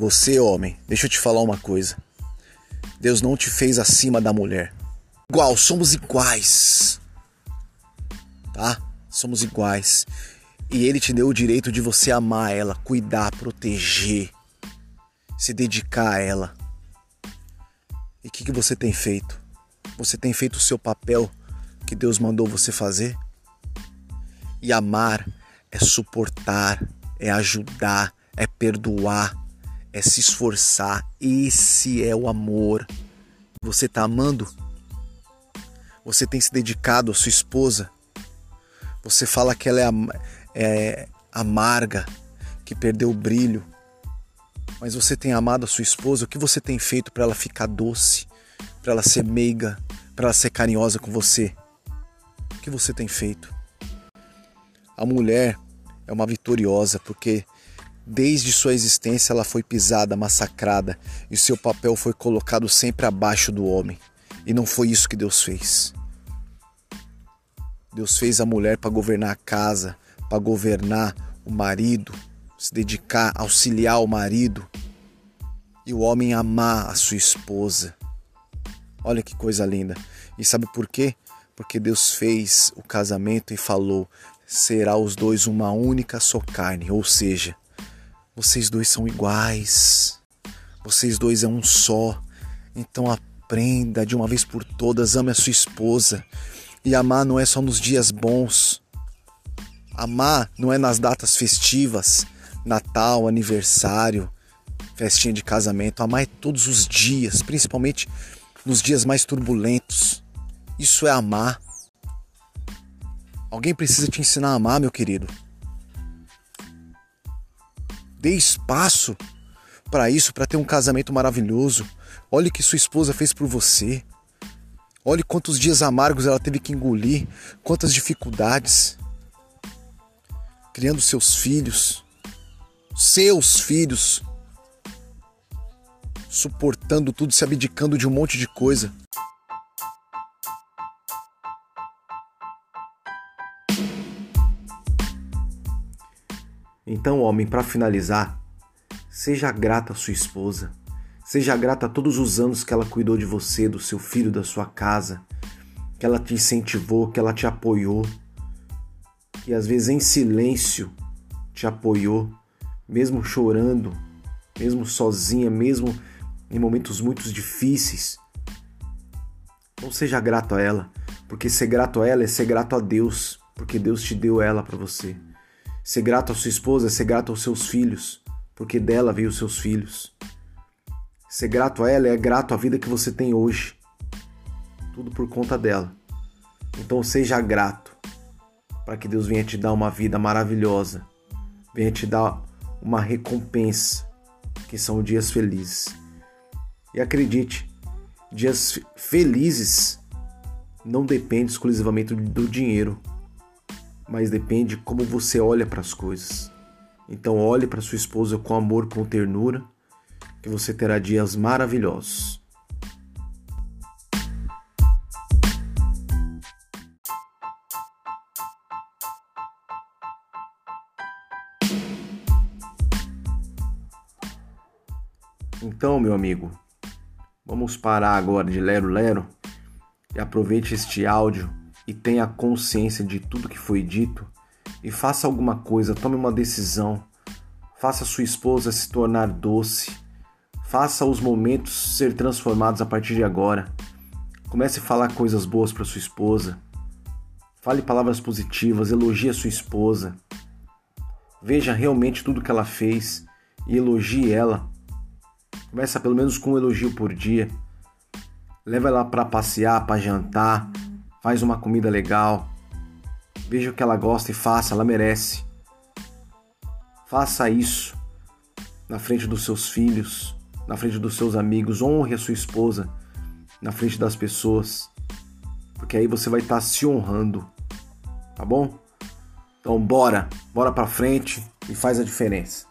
Você, homem, deixa eu te falar uma coisa. Deus não te fez acima da mulher. Igual, somos iguais. Tá? Somos iguais. E Ele te deu o direito de você amar ela, cuidar, proteger, se dedicar a ela. E o que você tem feito? Você tem feito o seu papel que Deus mandou você fazer? E amar é suportar, é ajudar, é perdoar, é se esforçar. Esse é o amor. Você está amando? Você tem se dedicado à sua esposa? Você fala que ela é amarga, que perdeu o brilho. Mas você tem amado a sua esposa? O que você tem feito para ela ficar doce? Para ela ser meiga? Para ela ser carinhosa com você? O que você tem feito? A mulher é uma vitoriosa porque desde sua existência ela foi pisada, massacrada e seu papel foi colocado sempre abaixo do homem. E não foi isso que Deus fez. Deus fez a mulher para governar a casa, para governar o marido, se dedicar, auxiliar o marido e o homem amar a sua esposa. Olha que coisa linda. E sabe por quê? Porque Deus fez o casamento e falou: será os dois uma única só carne, ou seja, vocês dois são iguais, vocês dois é um só. Então aprenda de uma vez por todas, ame a sua esposa. E amar não é só nos dias bons, amar não é nas datas festivas, Natal, aniversário, festinha de casamento. Amar é todos os dias, principalmente nos dias mais turbulentos. Isso é amar. Alguém precisa te ensinar a amar, meu querido. Dê espaço para isso, para ter um casamento maravilhoso. Olha o que sua esposa fez por você. Olha quantos dias amargos ela teve que engolir, quantas dificuldades. Criando seus filhos, suportando tudo, se abdicando de um monte de coisa. Então, homem, para finalizar, seja grato à sua esposa, seja grato a todos os anos que ela cuidou de você, do seu filho, da sua casa, que ela te incentivou, que ela te apoiou, que às vezes em silêncio te apoiou, mesmo chorando, mesmo sozinha, mesmo em momentos muito difíceis. Então seja grato a ela, porque ser grato a ela é ser grato a Deus, porque Deus te deu ela para você. Ser grato à sua esposa é ser grato aos seus filhos, porque dela veio os seus filhos. Ser grato a ela é grato à vida que você tem hoje. Tudo por conta dela. Então seja grato, para que Deus venha te dar uma vida maravilhosa, venha te dar uma recompensa, que são dias felizes. E acredite, dias felizes não dependem exclusivamente do dinheiro, mas depende como você olha para as coisas. Então olhe para sua esposa com amor, com ternura, que você terá dias maravilhosos. Então, meu amigo, vamos parar agora de lero-lero e aproveite este áudio e tenha consciência de tudo que foi dito e faça alguma coisa, tome uma decisão, faça sua esposa se tornar doce, faça os momentos ser transformados a partir de agora. Comece a falar coisas boas para sua esposa, fale palavras positivas, elogie a sua esposa, veja realmente tudo que ela fez e elogie ela. Começa pelo menos com um elogio por dia, leva ela para passear, para jantar, faz uma comida legal, veja o que ela gosta e faça, ela merece. Faça isso na frente dos seus filhos, na frente dos seus amigos, honre a sua esposa, na frente das pessoas, porque aí você vai estar se honrando, tá bom? Então bora pra frente e faz a diferença.